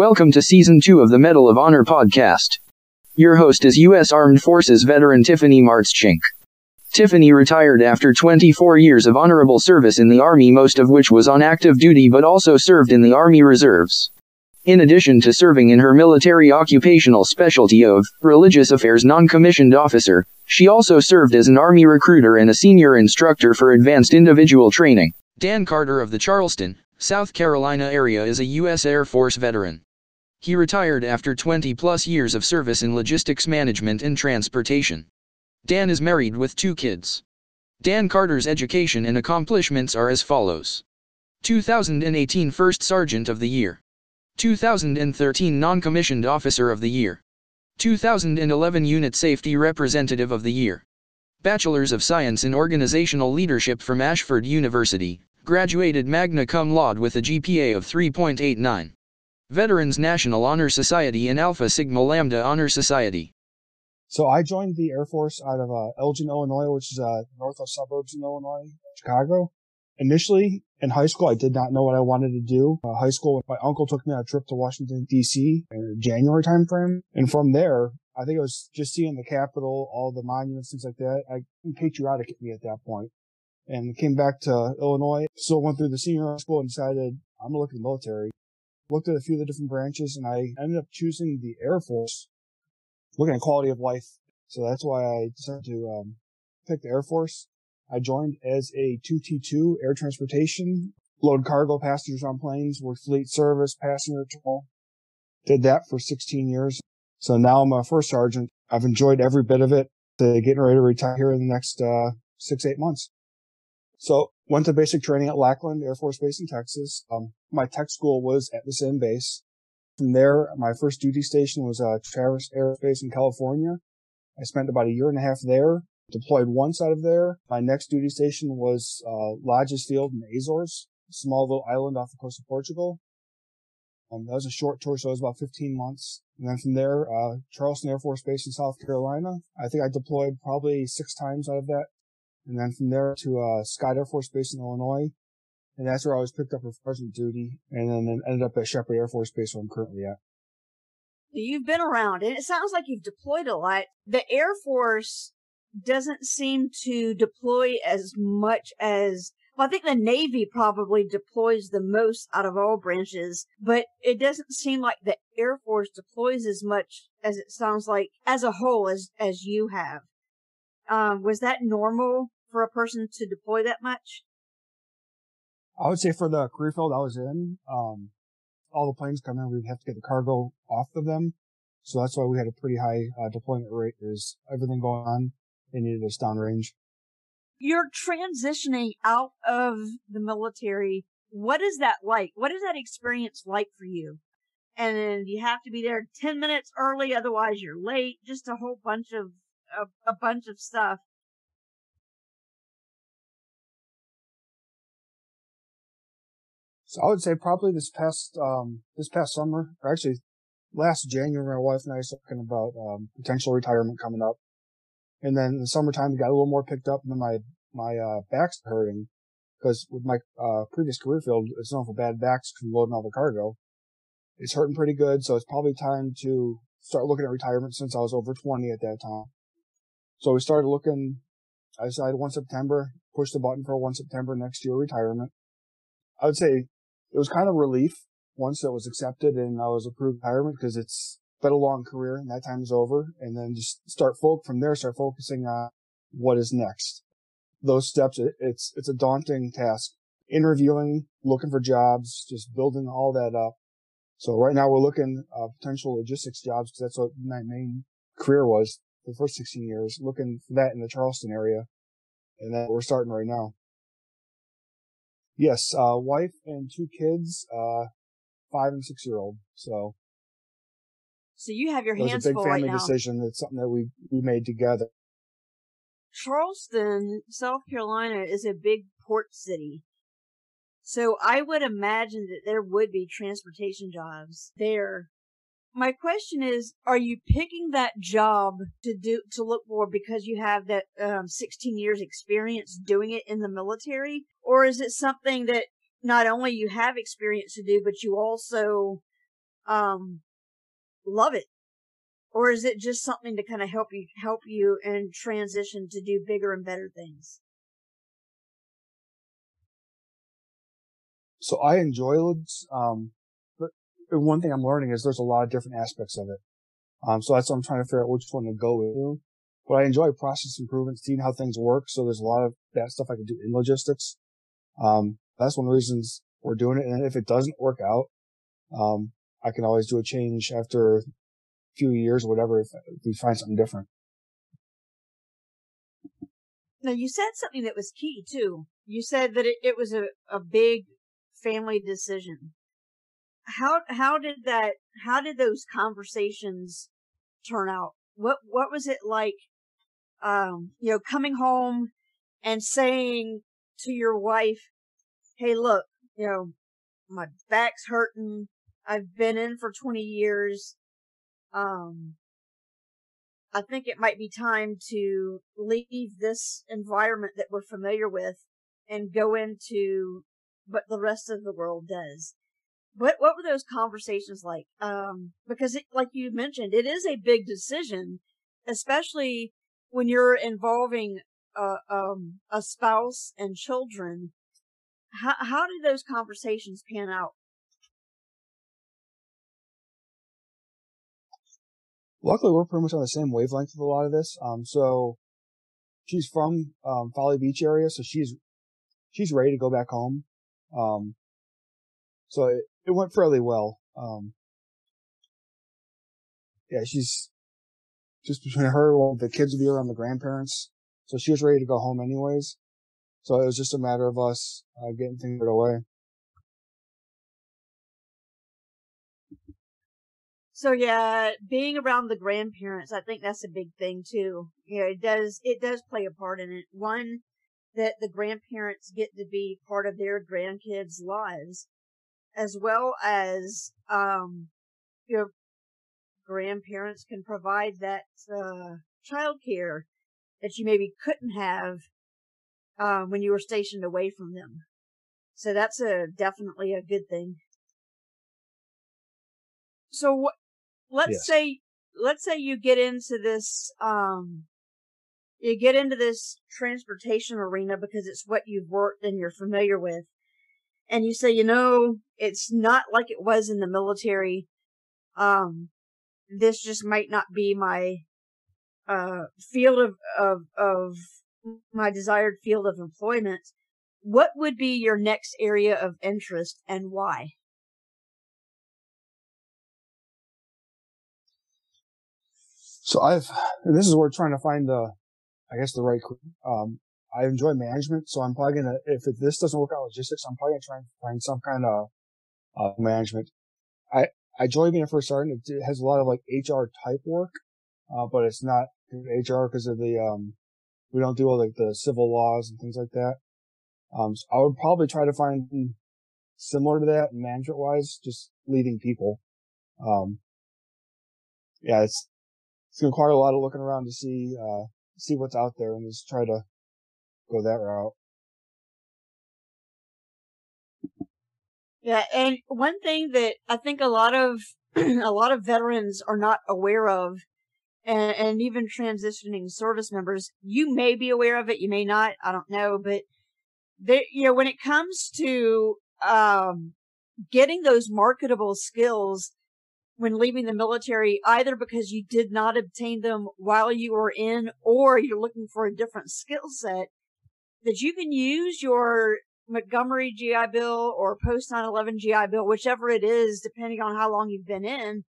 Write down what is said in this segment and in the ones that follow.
Welcome to Season 2 of the Medal of Honor podcast. Your host is U.S. Armed Forces veteran Tiffany Martzchink. Tiffany retired after 24 years of honorable service in the Army, most of which was on active duty but also served in the Army Reserves. In addition to serving in her military occupational specialty of Religious Affairs Non-Commissioned Officer, she also served as an Army recruiter and a senior instructor for advanced individual training. Dan Carter of the Charleston, South Carolina area is a U.S. Air Force veteran. He retired after 20-plus years of service in logistics management and transportation. Dan is married with 2 kids. Dan Carter's education and accomplishments are as follows: 2018 First Sergeant of the Year, 2013 Non-Commissioned Officer of the Year, 2011 Unit Safety Representative of the Year, Bachelor's of Science in Organizational Leadership from Ashford University, graduated magna cum laude with a GPA of 3.89. Veterans National Honor Society and Alpha Sigma Lambda Honor Society. So I joined the Air Force out of Elgin, Illinois, which is north of suburbs in Illinois, Chicago. Initially, in high school, I did not know what I wanted to do. High school, my uncle took me on a trip to Washington, D.C. in January timeframe. And from there, I think it was just seeing the Capitol, all the monuments, things like that. I became patriotic at me at that point. And came back to Illinois, still went through the senior high school and decided I'm going to look at the military. Looked at a few of the different branches and I ended up choosing the Air Force, looking at quality of life. So that's why I decided to pick the Air Force. I joined as a 2T2 air transportation, load cargo passengers on planes, worked fleet service, passenger control. Did that for 16 years. So now I'm a first sergeant. I've enjoyed every bit of it. Getting ready to retire here in the next 6-8 months. So went to basic training at Lackland Air Force Base in Texas. My tech school was at the same base. From there, my first duty station was Travis Air Force Base in California. I spent about a year and a half there, deployed once out of there. My next duty station was Lajes Field in Azores, a small little island off the coast of Portugal. That was a short tour, so it was about 15 months. And then from there, Charleston Air Force Base in South Carolina. I think I deployed probably 6 times out of that. And then from there to Scott Air Force Base in Illinois. And that's where I was picked up for sergeant duty and then ended up at Sheppard Air Force Base, where I'm currently at. You've been around, and it sounds like you've deployed a lot. The Air Force doesn't seem to deploy as much as, well, I think the Navy probably deploys the most out of all branches, but it doesn't seem like the Air Force deploys as much as it sounds like as a whole as you have. Was that normal for a person to deploy that much? I would say for the career field I was in, all the planes come in, we'd have to get the cargo off of them. So that's why we had a pretty high deployment rate. There's everything going on. They needed us downrange. You're transitioning out of the military. What is that like? What is that experience like for you? And you have to be there 10 minutes early, otherwise you're late. Just a whole bunch of stuff. So I would say probably this past summer, or actually last January, my wife and I were talking about potential retirement coming up, and then in the summertime it got a little more picked up. And then my back's hurting because with my previous career field, it's known for bad backs from loading all the cargo. It's hurting pretty good, so it's probably time to start looking at retirement since I was over 20 at that time. So we started looking. I decided 1 September, pushed the button for 1 September next year retirement. I would say it was kind of relief once it was accepted and I was approved retirement because it's been a long career and that time is over. And then just start focusing on what is next. Those steps, it's a daunting task. Interviewing, looking for jobs, just building all that up. So right now we're looking at potential logistics jobs because that's what my main career was for the first 16 years, looking for that in the Charleston area. And that we're starting right now. Yes, wife and 2 kids, 5- and 6-year-old. So you have your hands full right now. It was a big family decision. It's something that we made together. Charleston, South Carolina is a big port city. So I would imagine that there would be transportation jobs there. My question is, are you picking that job to look for because you have that 16 years experience doing it in the military? Or is it something that not only you have experience to do, but you also love it? Or is it just something to kind of help you and transition to do bigger and better things? So I enjoy Libs, but one thing I'm learning is there's a lot of different aspects of it. So that's what I'm trying to figure out which one to go with. But I enjoy process improvement, seeing how things work. So there's a lot of that stuff I can do in logistics. That's one of the reasons we're doing it. And if it doesn't work out, I can always do a change after a few years or whatever if we find something different. Now, you said something that was key, too. You said that it was a big family decision. How did those conversations turn out? What was it like, coming home and saying to your wife, hey, look, my back's hurting. I've been in for 20 years. I think it might be time to leave this environment that we're familiar with and go into what the rest of the world does. What were those conversations like? Because like you mentioned, it is a big decision, especially when you're involving a spouse and children. How did those conversations pan out? Luckily, we're pretty much on the same wavelength with a lot of this. So she's from Folly Beach area, so she's ready to go back home. So it went fairly well. She's just between her and the kids would be around the grandparents. So she was ready to go home anyways. So it was just a matter of us getting things right away. So yeah, being around the grandparents, I think that's a big thing too. Yeah, it does play a part in it. One, that the grandparents get to be part of their grandkids' lives, as well as, your grandparents can provide that, childcare that you maybe couldn't have, when you were stationed away from them. So that's definitely a good thing. So let's say you get into this, you get into this transportation arena because it's what you've worked and you're familiar with. And you say, it's not like it was in the military. This just might not be my, field of my desired field of employment. What would be your next area of interest and why? So this is where we're trying to find the right, I enjoy management, so I'm probably gonna, if this doesn't work out logistics, I'm probably gonna try and find some kind of, management. I enjoy being a first sergeant. It has a lot of like HR type work, but it's not HR because of the, we don't do all like the civil laws and things like that. So I would probably try to find similar to that management wise, just leading people. It's gonna require a lot of looking around to see what's out there and just try to go that route. Yeah, and one thing that I think a lot of veterans are not aware of, and even transitioning service members, you may be aware of it, you may not, I don't know, but they, when it comes to getting those marketable skills when leaving the military, either because you did not obtain them while you were in, or you're looking for a different skill set, that you can use your Montgomery GI Bill or post 9/11 GI Bill, whichever it is, depending on how long you've been in,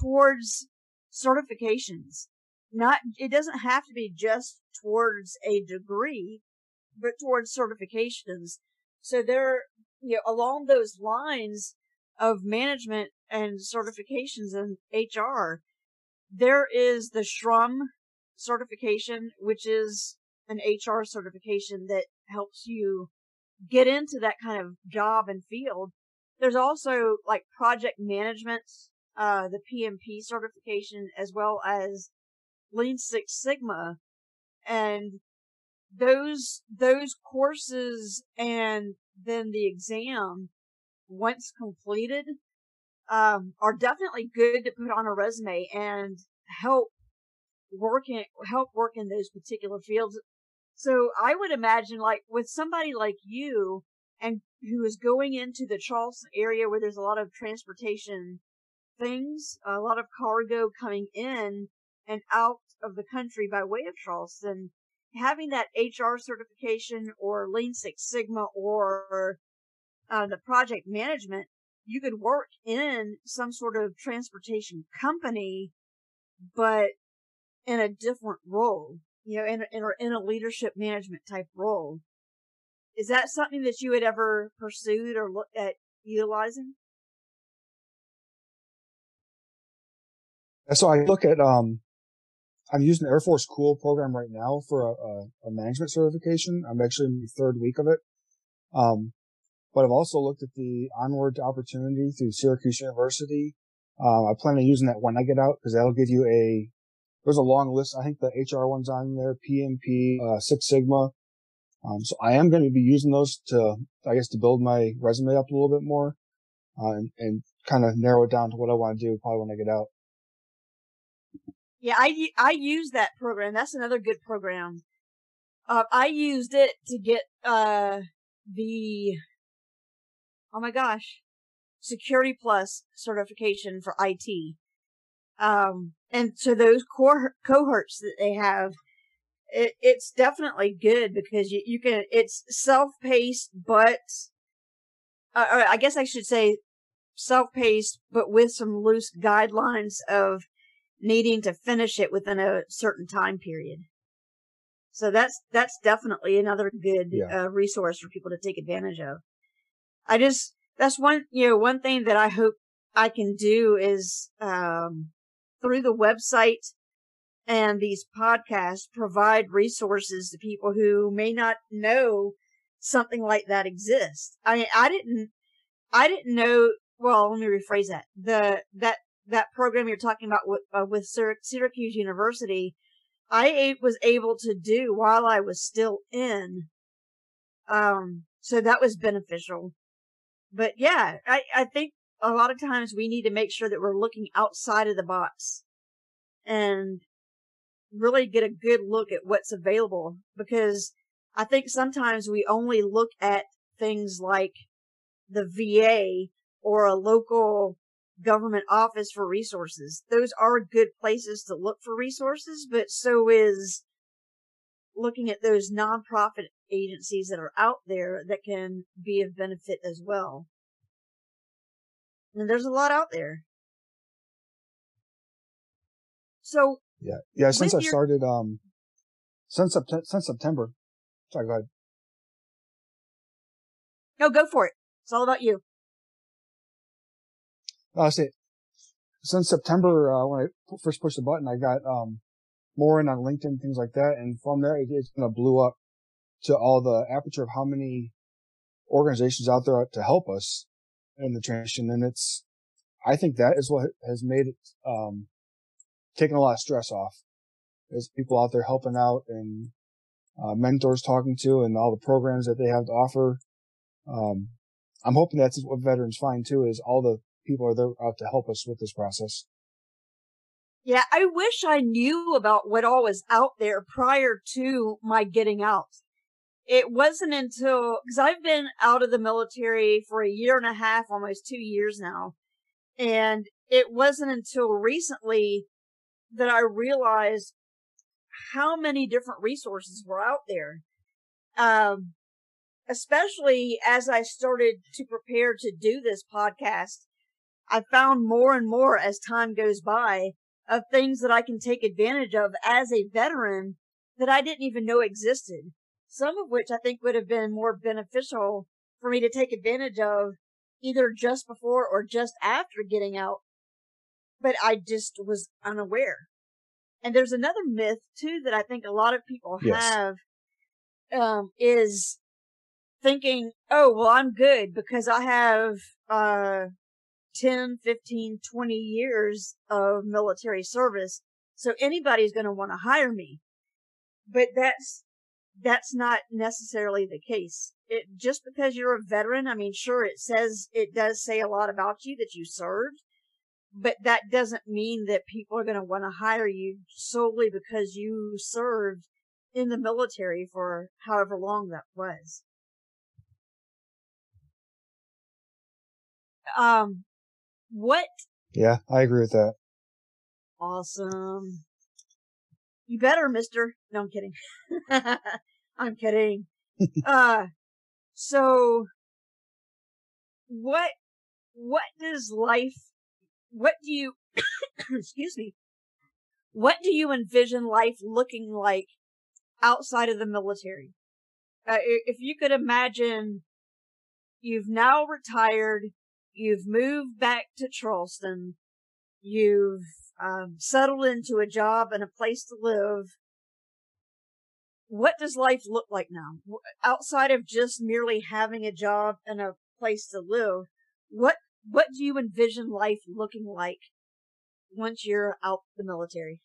towards certifications. It doesn't have to be just towards a degree, but towards certifications. So there, along those lines of management and certifications and HR, there is the SHRM certification, which is an HR certification that helps you get into that kind of job and field. There's also like project management, the PMP certification, as well as Lean Six Sigma. And those courses and then the exam, once completed, are definitely good to put on a resume and help work in those particular fields. So I would imagine, like with somebody like you and who is going into the Charleston area where there's a lot of transportation things, a lot of cargo coming in and out of the country by way of Charleston, having that HR certification or Lean Six Sigma or the project management, you could work in some sort of transportation company, but in a different role, you know, in a leadership management type role. Is that something that you had ever pursued or looked at utilizing? So I look at, I'm using the Air Force Cool program right now for a management certification. I'm actually in the third week of it. But I've also looked at the Onward to Opportunity through Syracuse University. I plan on using that when I get out, because that'll give you there's a long list. I think the HR one's on there, PMP, Six Sigma. So I am going to be using those to build my resume up a little bit more, and kind of narrow it down to what I want to do probably when I get out. Yeah, I use that program. That's another good program. I used it to get Security Plus certification for IT. And so those cohorts that they have, it's definitely good because you can. It's self-paced, but I guess I should say self-paced, but with some loose guidelines of needing to finish it within a certain time period. So that's definitely another good resource for people to take advantage of. That's one thing that I hope I can do is, through the website and these podcasts, provide resources to people who may not know something like that exists. Let me rephrase that. That program you're talking about with Syracuse University, I was able to do while I was still in. So that was beneficial. But yeah, I think a lot of times we need to make sure that we're looking outside of the box and really get a good look at what's available, because I think sometimes we only look at things like the VA or a local government office for resources. Those are good places to look for resources, but so is looking at those nonprofit agencies that are out there that can be of benefit as well. And there's a lot out there. So yeah. Since I started, since September. Sorry, go ahead. No, go for it. It's all about you. I'll say, since September, when I first pushed the button, I got more in on LinkedIn, things like that. And from there, it kind of blew up to all the aperture of how many organizations out there to help us in the transition. And I think that is what has made it, taking a lot of stress off. There's people out there helping out and mentors talking to and all the programs that they have to offer. I'm hoping that's what veterans find too, is all the people are there out to help us with this process. Yeah, I wish I knew about what all was out there prior to my getting out. It wasn't until, because I've been out of the military for a year and a half, almost 2 years now, and it wasn't until recently that I realized how many different resources were out there. Especially as I started to prepare to do this podcast, I found more and more as time goes by of things that I can take advantage of as a veteran that I didn't even know existed. Some of which I think would have been more beneficial for me to take advantage of either just before or just after getting out. But I just was unaware. And there's another myth too that I think a lot of people have, is thinking, oh, well, I'm good because I have, 10, 15, 20 years of military service. So anybody's going to want to hire me. But that's that's not necessarily the case. It, just because you're a veteran, I mean, sure, it does say a lot about you that you served, but that doesn't mean that people are going to want to hire you solely because you served in the military for however long that was. Yeah, I agree with that. Awesome. You better, mister. No, I'm kidding. I'm kidding. So what do you excuse me, what do you envision life looking like outside of the military? If you could imagine, you've now retired, you've moved back to Charleston, you've settled into a job and a place to live. What does life look like now? Outside of just merely having a job and a place to live, what do you envision life looking like once you're out the military?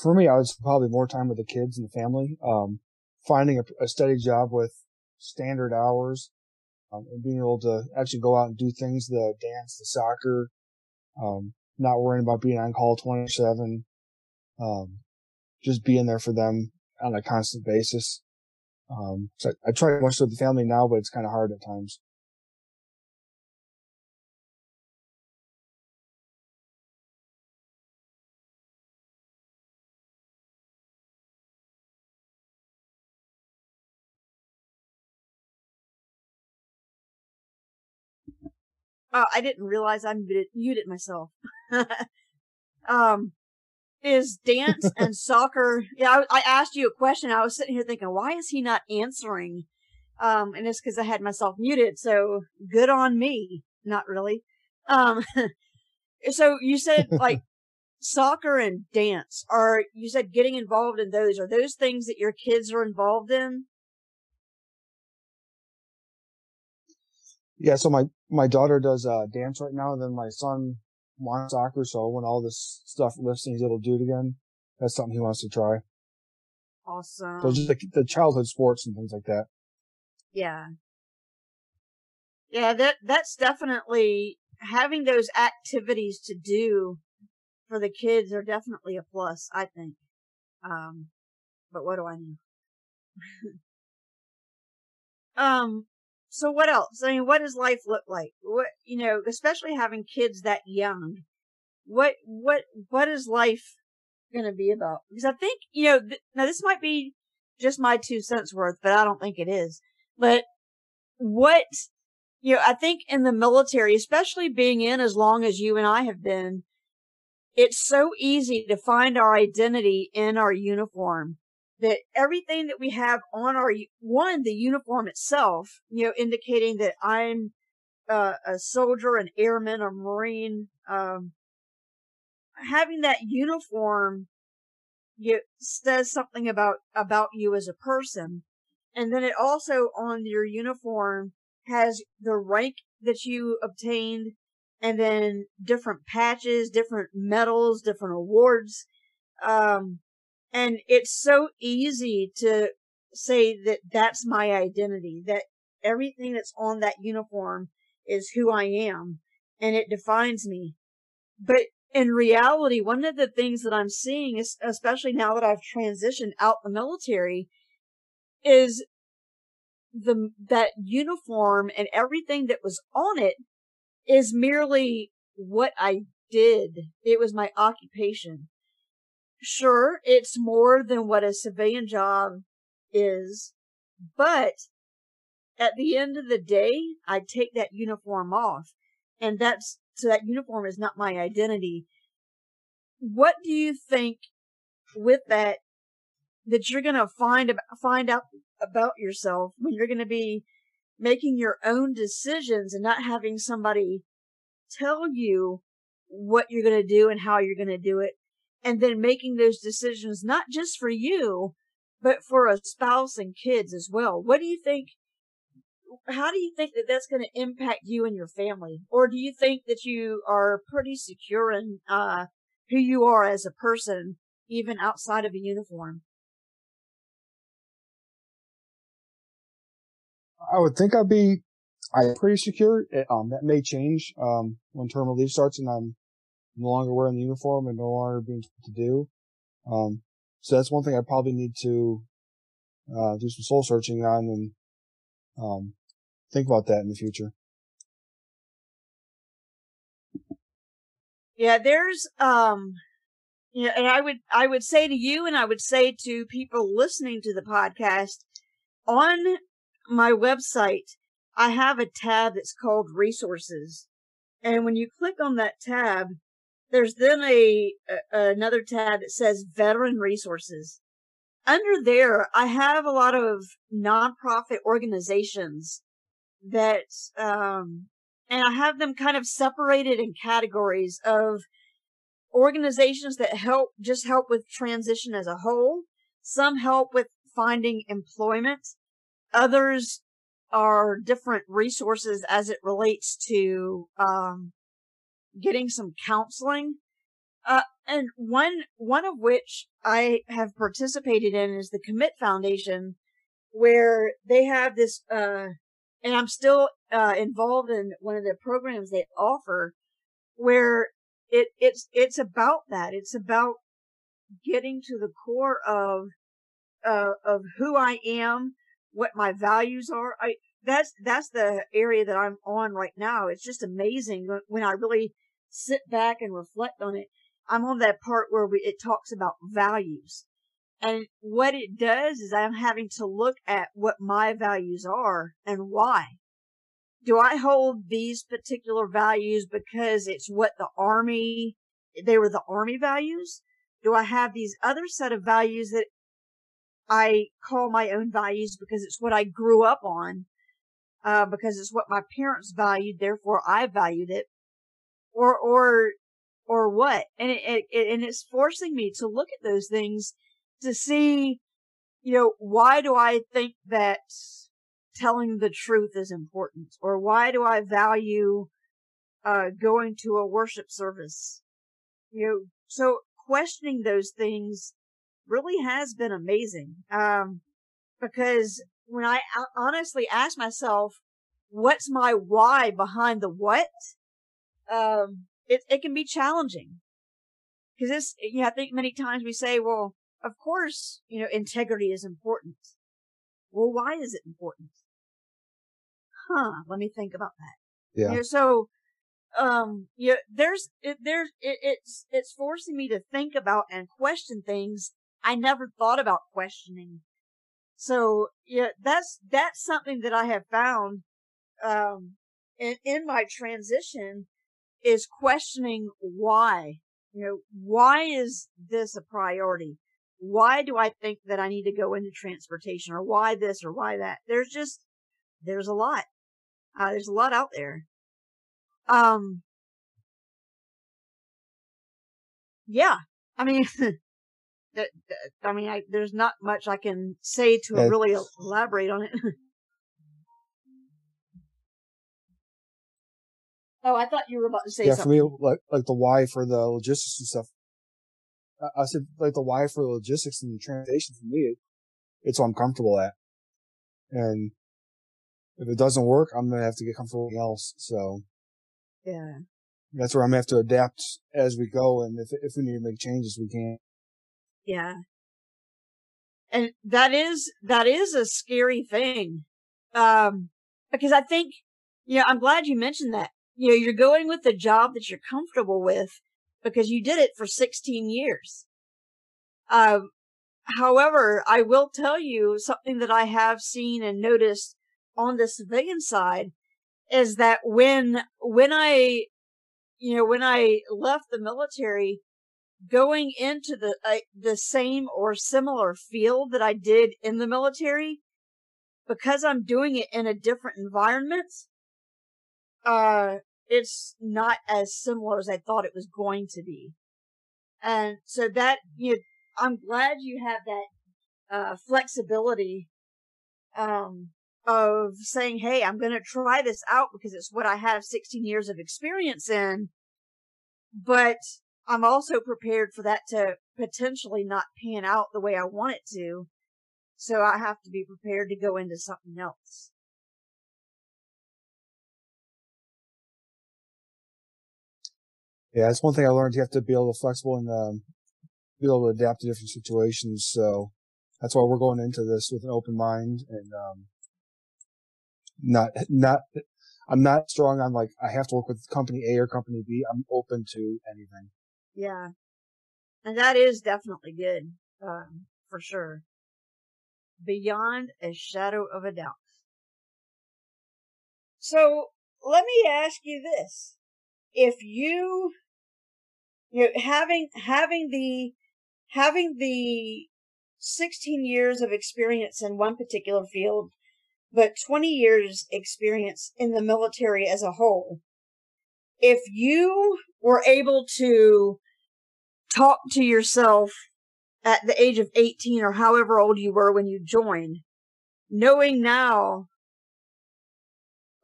For me, I was probably more time with the kids and the family, finding a steady job with standard hours, and being able to actually go out and do things, the dance, the soccer, not worrying about being on call 24/7, just being there for them on a constant basis. So I try to muster the family now, but it's kind of hard at times. I didn't realize I muted myself. Is dance and soccer... Yeah, I asked you a question. I was sitting here thinking, why is he not answering? And it's because I had myself muted. So good on me. Not really. So you said like soccer and dance, or you said getting involved in those. Are those things that your kids are involved in? Yeah, so my daughter does dance right now, and then my son wants soccer, so when all this stuff lifts and he's able to do it again, that's something he wants to try. Awesome. So just the childhood sports and things like that. Yeah. Yeah, that's definitely, having those activities to do for the kids are definitely a plus, I think. But what do I know? So what else? I mean, what does life look like? What, you know, especially having kids that young, what is life going to be about? Because I think, you know, now this might be just my 2 cents worth, but I don't think it is. But what, you know, I think in the military, especially being in as long as you and I have been, it's so easy to find our identity in our uniform. That everything that we have on our, one, the uniform itself, you know, indicating that I'm a soldier, an airman, a Marine, having that uniform, it says something about you as a person. And then it also on your uniform has the rank that you obtained, and then different patches, different medals, different awards. And it's so easy to say that that's my identity, that everything that's on that uniform is who I am, and it defines me. But in reality, one of the things that I'm seeing, is, especially now that I've transitioned out the military, is that uniform and everything that was on it is merely what I did. It was my occupation. Sure, it's more than what a civilian job is, but at the end of the day, I take that uniform off, and so that uniform is not my identity. What do you think with that you're going to find out about yourself when you're going to be making your own decisions and not having somebody tell you what you're going to do and how you're going to do it? And then making those decisions, not just for you, but for a spouse and kids as well. What do you think? How do you think that that's going to impact you and your family? Or do you think that you are pretty secure in who you are as a person, even outside of a uniform? I would think I'm pretty secure. That may change when term relief starts and I'm no longer wearing the uniform and no longer being told to do. So that's one thing I probably need to do some soul searching on and think about that in the future. Yeah, there's and I would say to you, and I would say to people listening to the podcast, on my website I have a tab that's called resources, and when you click on that tab, there's then another tab that says veteran resources. Under there, I have a lot of nonprofit organizations that, and I have them kind of separated in categories of organizations that help with transition as a whole. Some help with finding employment. Others are different resources as it relates to, getting some counseling. And one of which I have participated in is the Commit Foundation, where they have this, and I'm still involved in one of the programs they offer, where it's about that. It's about getting to the core of who I am, what my values are. That's the area that I'm on right now. It's just amazing when I really sit back and reflect on it. I'm on that part where it talks about values. And what it does is I'm having to look at what my values are and why. Do I hold these particular values because it's what they were the Army values? Do I have these other set of values that I call my own values because it's what I grew up on, because it's what my parents valued, therefore I valued it, or what? And it's forcing me to look at those things to see, why do I think that telling the truth is important? Or why do I value, going to a worship service? So questioning those things really has been amazing. Because when I honestly ask myself, what's my why behind the what? It can be challenging. Cause I think many times we say, well, of course, integrity is important. Well, why is it important? Let me think about that. Yeah. It's forcing me to think about and question things I never thought about questioning. So yeah, that's something that I have found, in my transition, is questioning why. Why is this a priority? Why do I think that I need to go into transportation, or why this or why that? There's a lot. There's a lot out there. Yeah. I mean, there's not much I can say to really elaborate on it. Oh, I thought you were about to say something. Yeah, for me, like the why for the logistics and stuff. I said, like, the why for logistics and the transportation, for me, it's what I'm comfortable at. And if it doesn't work, I'm going to have to get comfortable with something else. So yeah, that's where I'm going to have to adapt as we go. And if we need to make changes, we can. Yeah. And that is a scary thing. Because I think, I'm glad you mentioned that. You're going with the job that you're comfortable with because you did it for 16 years. However, I will tell you something that I have seen and noticed on the civilian side is that when I left the military, going into the same or similar field that I did in the military, because I'm doing it in a different environment, it's not as similar as I thought it was going to be. And so that, I'm glad you have that, flexibility, of saying, hey, I'm going to try this out because it's what I have 16 years of experience in, but I'm also prepared for that to potentially not pan out the way I want it to. So I have to be prepared to go into something else. Yeah, that's one thing I learned. You have to be able to be flexible and be able to adapt to different situations. So that's why we're going into this with an open mind and I'm not strong on like I have to work with company A or company B. I'm open to anything. Yeah, and that is definitely good for sure. Beyond a shadow of a doubt. So let me ask you this. If you know, having the 16 years of experience in one particular field, but 20 years experience in the military as a whole, if you were able to talk to yourself at the age of 18 or however old you were when you joined, knowing now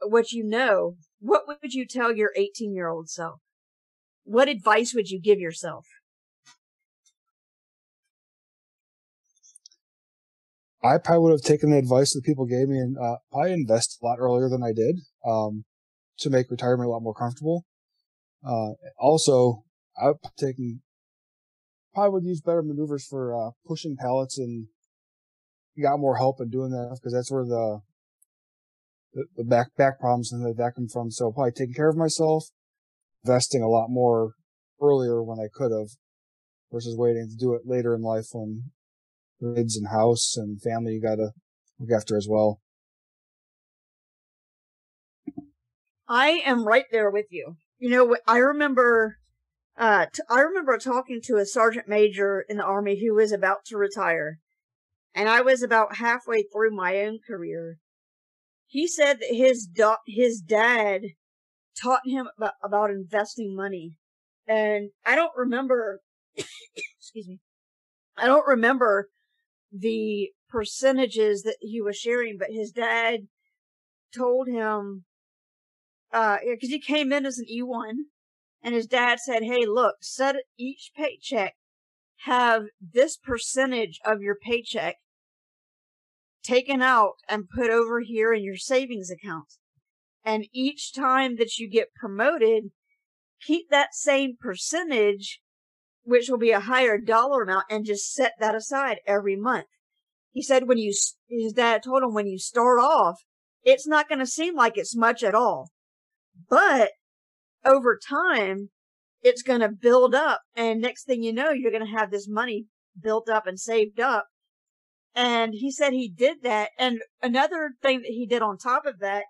what you know, what would you tell your 18-year-old self? What advice would you give yourself? I probably would have taken the advice that people gave me and probably invest a lot earlier than I did to make retirement a lot more comfortable. Also, I would have taken... probably would use better maneuvers for pushing pallets, and you got more help in doing that because that's where the back problems and that come from. So probably taking care of myself, investing a lot more earlier when I could have, versus waiting to do it later in life when kids and house and family you gotta look after as well. I am right there with you. You know, I remember. I remember talking to a sergeant major in the Army who was about to retire, and I was about halfway through my own career. He said that his dad taught him about investing money, and I don't remember. Excuse me. I don't remember the percentages that he was sharing, but his dad told him because he came in as an E1. And his dad said, hey, look, set each paycheck, have this percentage of your paycheck taken out and put over here in your savings account. And each time that you get promoted, keep that same percentage, which will be a higher dollar amount, and just set that aside every month. He said, his dad told him, when you start off, it's not going to seem like it's much at all, but over time, it's going to build up. And next thing you know, you're going to have this money built up and saved up. And he said he did that. And another thing that he did on top of that,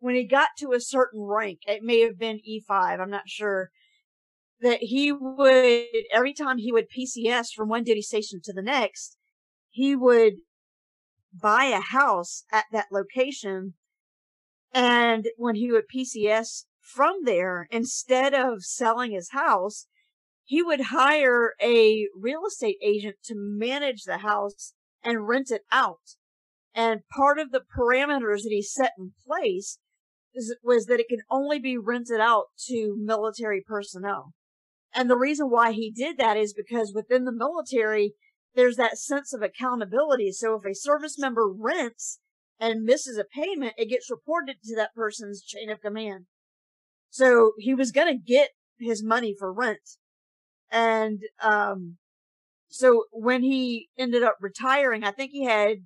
when he got to a certain rank, it may have been E5, I'm not sure, that he would, every time he would PCS from one duty station to the next, he would buy a house at that location. And when he would PCS from there, instead of selling his house, he would hire a real estate agent to manage the house and rent it out. And part of the parameters that he set in place was that it could only be rented out to military personnel. And the reason why he did that is because within the military, there's that sense of accountability. So if a service member rents and misses a payment, it gets reported to that person's chain of command. So he was going to get his money for rent. And so when he ended up retiring, I think he had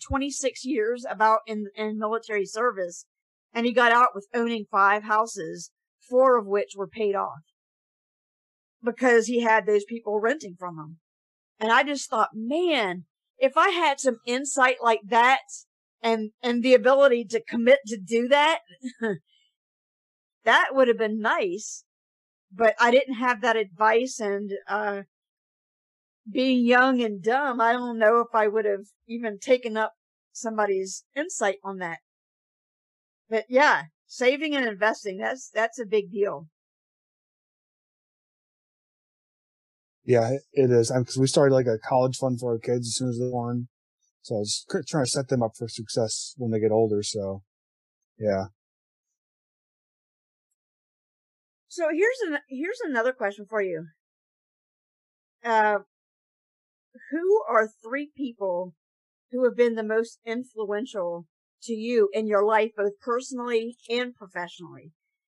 26 years about in military service. And he got out with owning 5 houses, 4 of which were paid off because he had those people renting from him. And I just thought, man, if I had some insight like that and the ability to commit to do that, that would have been nice, but I didn't have that advice. And being young and dumb, I don't know if I would have even taken up somebody's insight on that. But yeah, saving and investing, that's a big deal. Yeah, it is. Because we started like a college fund for our kids as soon as they were born. So I was trying to set them up for success when they get older. So yeah. So here's another question for you. Who are three people who have been the most influential to you in your life, both personally and professionally?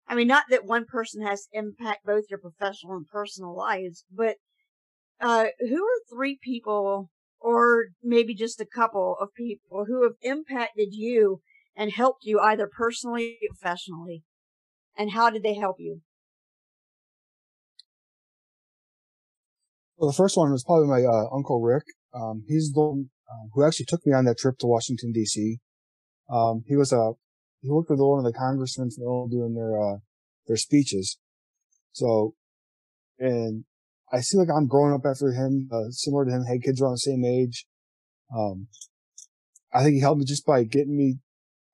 I mean, not that one person has to impact both your professional and personal lives, but who are three people, or maybe just a couple of people, who have impacted you and helped you either personally or professionally? And how did they help you? Well, the first one was probably my Uncle Rick. He's the one who actually took me on that trip to Washington, D.C. He worked with one of the congressmen from Illinois doing their speeches. So, and I see like I'm growing up after him, similar to him, had kids around the same age. I think he helped me just by getting me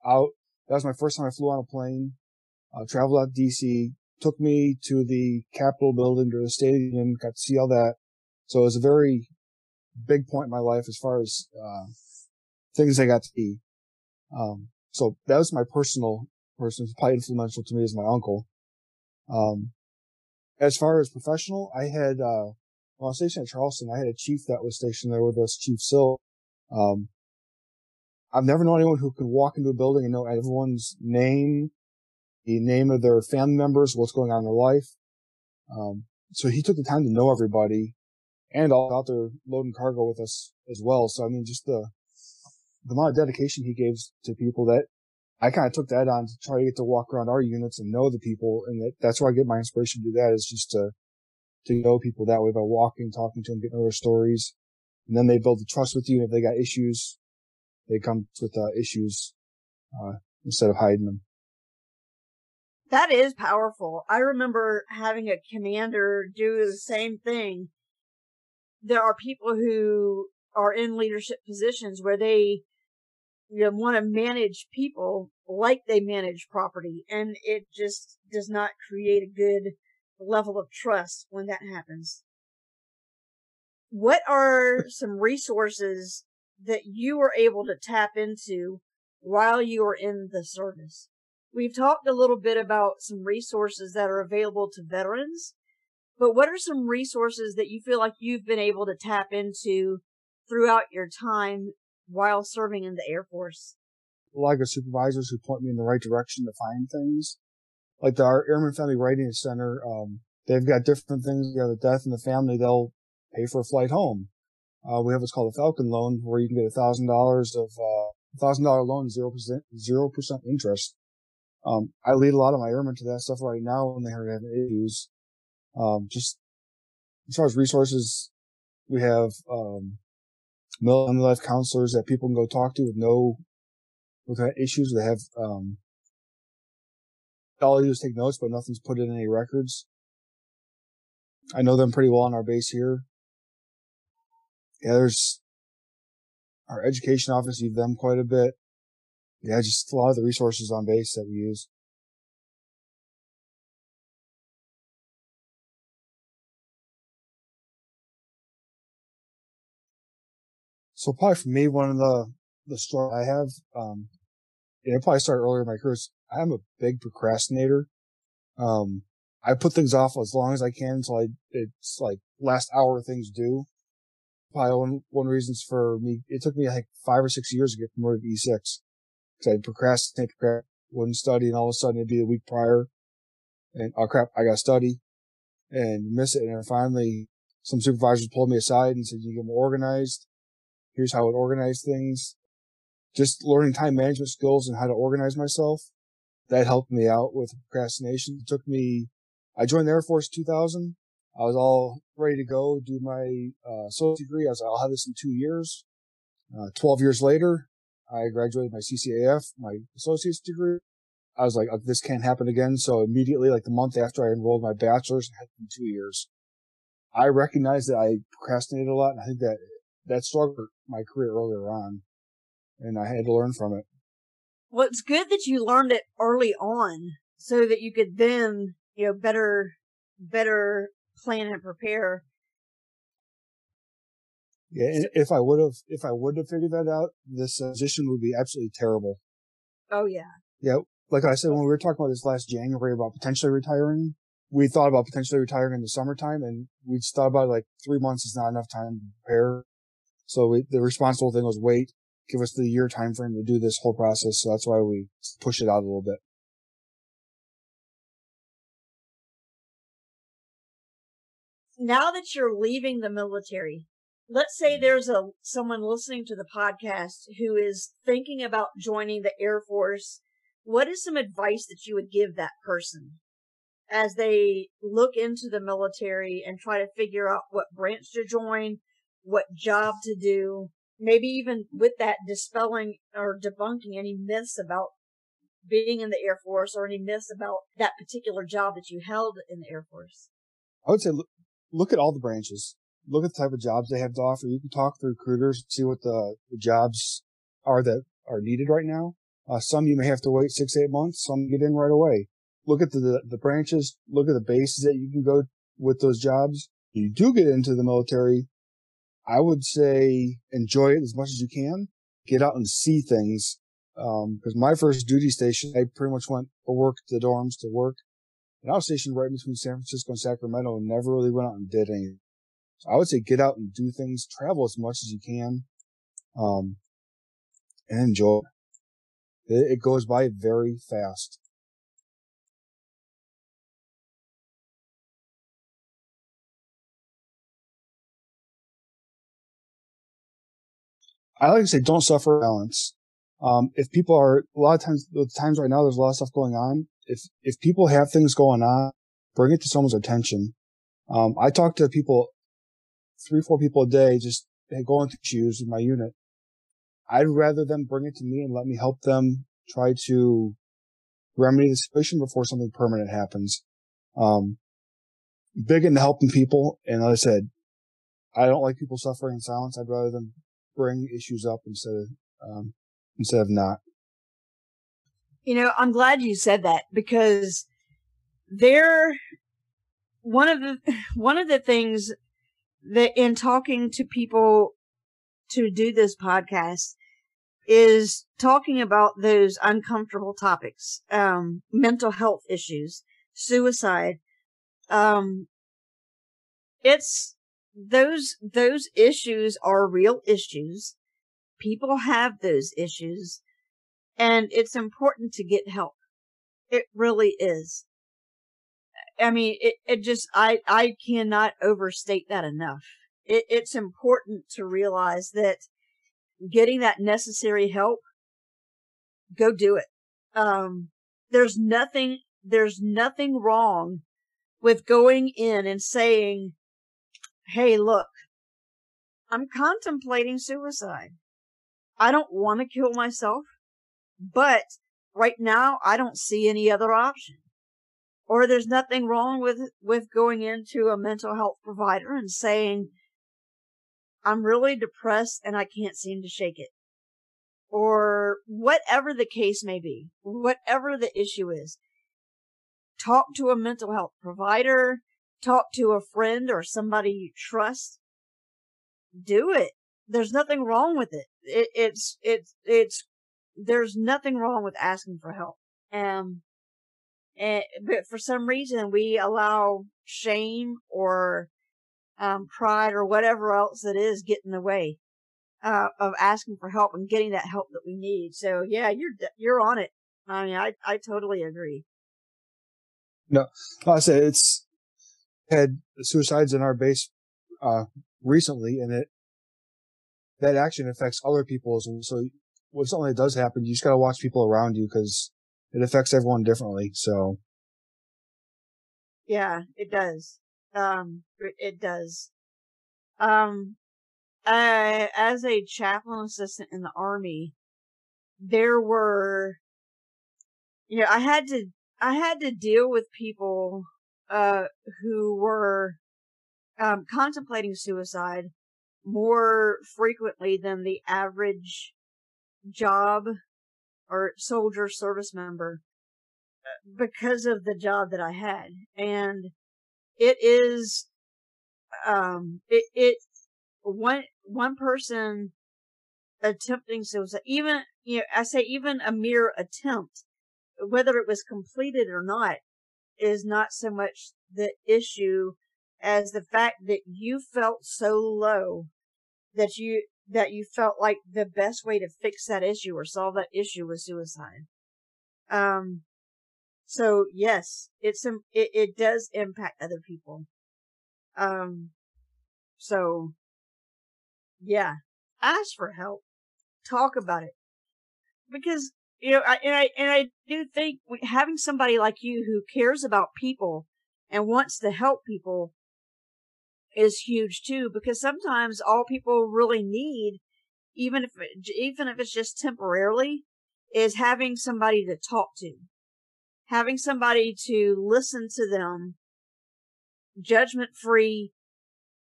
out. That was my first time I flew on a plane, traveled out to D.C., took me to the Capitol building, to the stadium, got to see all that. So it was a very big point in my life as far as things I got to see. So that was my personal person who's probably influential to me is my uncle. As far as professional, I had, when I was stationed at Charleston, I had a chief that was stationed there with us, Chief Sill. I've never known anyone who could walk into a building and know everyone's name, the name of their family members, what's going on in their life. So he took the time to know everybody and all out there loading cargo with us as well. So, I mean, just the amount of dedication he gave to people that I kind of took that on to try to get to walk around our units and know the people. And that's where I get my inspiration to do that, is just to know people that way by walking, talking to them, getting their stories. And then they build the trust with you. And if they got issues, they come with issues instead of hiding them. That is powerful. I remember having a commander do the same thing. There are people who are in leadership positions where they want to manage people like they manage property. And it just does not create a good level of trust when that happens. What are some resources that you were able to tap into while you were in the service? We've talked a little bit about some resources that are available to veterans, but what are some resources that you feel like you've been able to tap into throughout your time while serving in the Air Force? A lot of supervisors who point me in the right direction to find things. Like our Airman Family Writing Center, they've got different things. You have the death in the family, they'll pay for a flight home. We have what's called a Falcon Loan, where you can get $1,000 of $1,000 loan, 0% interest. I lead a lot of my airmen to that stuff right now when they are having issues. Just as far as resources, we have middle and life counselors that people can go talk to with issues. They have all they do is take notes, but nothing's put in any records. I know them pretty well on our base here. Yeah, there's our education office, use them quite a bit. Yeah, just a lot of the resources on base that we use. So probably for me, one of the struggles I have, and it probably started earlier in my career, is I'm a big procrastinator. I put things off as long as I can until it's like last hour things due. Probably one reasons for me, it took me like 5 or 6 years to get promoted to E6. Because I'd procrastinate, wouldn't study, and all of a sudden it'd be the week prior, and oh crap, I gotta study, and miss it. And then finally, some supervisors pulled me aside and said, "You get more organized. Here's how I would organize things." Just learning time management skills and how to organize myself, that helped me out with procrastination. It took me, I joined the Air Force 2000. I was all ready to go do my associate degree. I was like, I'll have this in 2 years. 12 years later, I graduated my CCAF, my associate's degree. I was like, oh, this can't happen again. So immediately, like the month after I enrolled my bachelor's, it happened in 2 years. I recognized that I procrastinated a lot, and I think that struggled my career earlier on, and I had to learn from it. Well, it's good that you learned it early on so that you could then, better plan and prepare. Yeah, and if I would have figured that out, this position would be absolutely terrible. Oh yeah. Yeah, like I said, when we were talking about this last January about potentially retiring, we thought about potentially retiring in the summertime, and we just thought about like 3 months is not enough time to prepare. So the responsible thing was wait, give us the year time frame to do this whole process. So that's why we pushed it out a little bit. Now that you're leaving the military, let's say there's someone listening to the podcast who is thinking about joining the Air Force. What is some advice that you would give that person as they look into the military and try to figure out what branch to join, what job to do, maybe even with that dispelling or debunking any myths about being in the Air Force or any myths about that particular job that you held in the Air Force? I would say look at all the branches. Look at the type of jobs they have to offer. You can talk to recruiters, see what the jobs are that are needed right now. Some you may have to wait 6-8 months. Some get in right away. Look at the branches. Look at the bases that you can go with those jobs. If you do get into the military, I would say enjoy it as much as you can. Get out and see things. Because my first duty station, I pretty much went to work, the dorms to work. And I was stationed right between San Francisco and Sacramento and never really went out and did anything. So I would say get out and do things, travel as much as you can, and enjoy. It goes by very fast. I like to say don't suffer balance. If people are, a lot of times right now, there's a lot of stuff going on. If people have things going on, bring it to someone's attention. I talk to people, 3-4 people a day, just going through issues in my unit. I'd rather them bring it to me and let me help them try to remedy the situation before something permanent happens. Big into helping people. And like I said, I don't like people suffering in silence. I'd rather them bring issues up instead of not. You know, I'm glad you said that, because one of the things that in talking to people to do this podcast is talking about those uncomfortable topics, mental health issues, suicide. It's those issues are real issues. People have those issues, and it's important to get help. It really is. I mean, it just, I cannot overstate that enough. It's important to realize that getting that necessary help, go do it. There's nothing wrong with going in and saying, hey, look, I'm contemplating suicide. I don't want to kill myself, but right now I don't see any other option. Or there's nothing wrong with going into a mental health provider and saying, I'm really depressed and I can't seem to shake it. Or whatever the case may be, whatever the issue is, talk to a mental health provider, talk to a friend or somebody you trust. Do it. There's nothing wrong with it. There's nothing wrong with asking for help. But for some reason, we allow shame or pride or whatever else it is get in the way of asking for help and getting that help that we need. So yeah, you're on it. I mean, I totally agree. No, I said had suicides in our base recently, and that action affects other people as well. So when something does happen, you just got to watch people around you, because it affects everyone differently. So. Yeah, it does. It does. As a chaplain assistant in the Army, there were, you know, I had to deal with people, who were, contemplating suicide more frequently than the average job or soldier service member, because of the job that I had. And it is, one person attempting suicide, even, you know, I say even a mere attempt, whether it was completed or not, is not so much the issue as the fact that you felt so low that you felt like the best way to fix that issue or solve that issue was suicide. So yes, it does impact other people. So yeah, ask for help. Talk about it. Because, you know, I do think having somebody like you who cares about people and wants to help people is huge too, because sometimes all people really need, even if it's just temporarily, is having somebody to talk to, having somebody to listen to them, judgment free,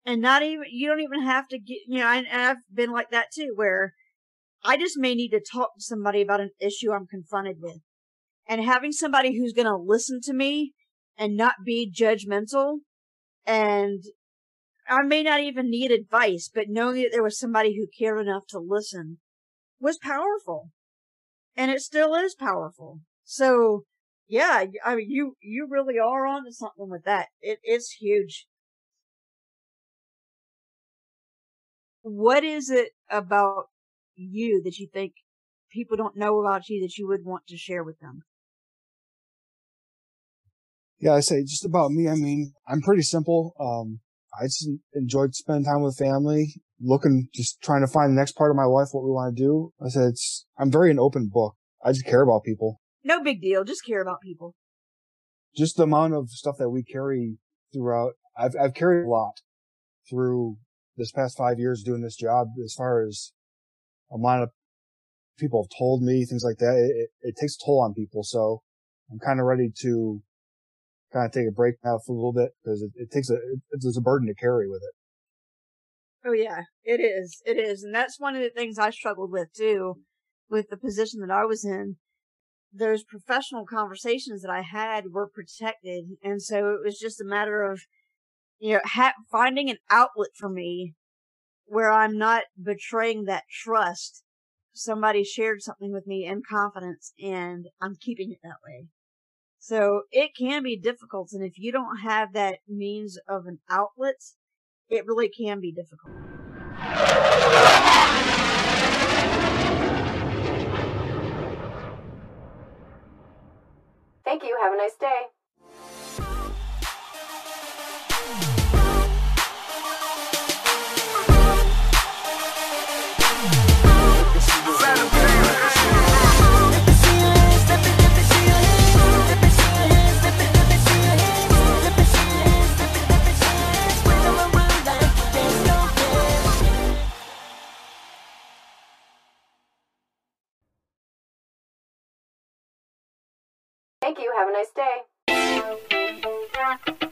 and not even, you don't even have to get, you know, and I've been like that too, where I just may need to talk to somebody about an issue I'm confronted with, and having somebody who's going to listen to me and not be judgmental, and I may not even need advice, but knowing that there was somebody who cared enough to listen was powerful. And it still is powerful. So yeah, I mean, you really are onto something with that. It's huge. What is it about you that you think people don't know about you that you would want to share with them? Yeah, I say just about me. I mean, I'm pretty simple. I just enjoyed spending time with family, just trying to find the next part of my life, what we want to do. I said, I'm very an open book. I just care about people. No big deal. Just care about people. Just the amount of stuff that we carry throughout. I've carried a lot through this past 5 years doing this job, as far as a lot of people have told me, things like that. It takes a toll on people. So I'm kind of ready to kind of take a break now for a little bit, because it's a burden to carry with it. Oh yeah, it is. It is. And that's one of the things I struggled with too, with the position that I was in. Those professional conversations that I had were protected. And so it was just a matter of, you know, finding an outlet for me where I'm not betraying that trust. Somebody shared something with me in confidence, and I'm keeping it that way. So it can be difficult. And if you don't have that means of an outlet, it really can be difficult. Thank you. Have a nice day. Thank you. Have a nice day.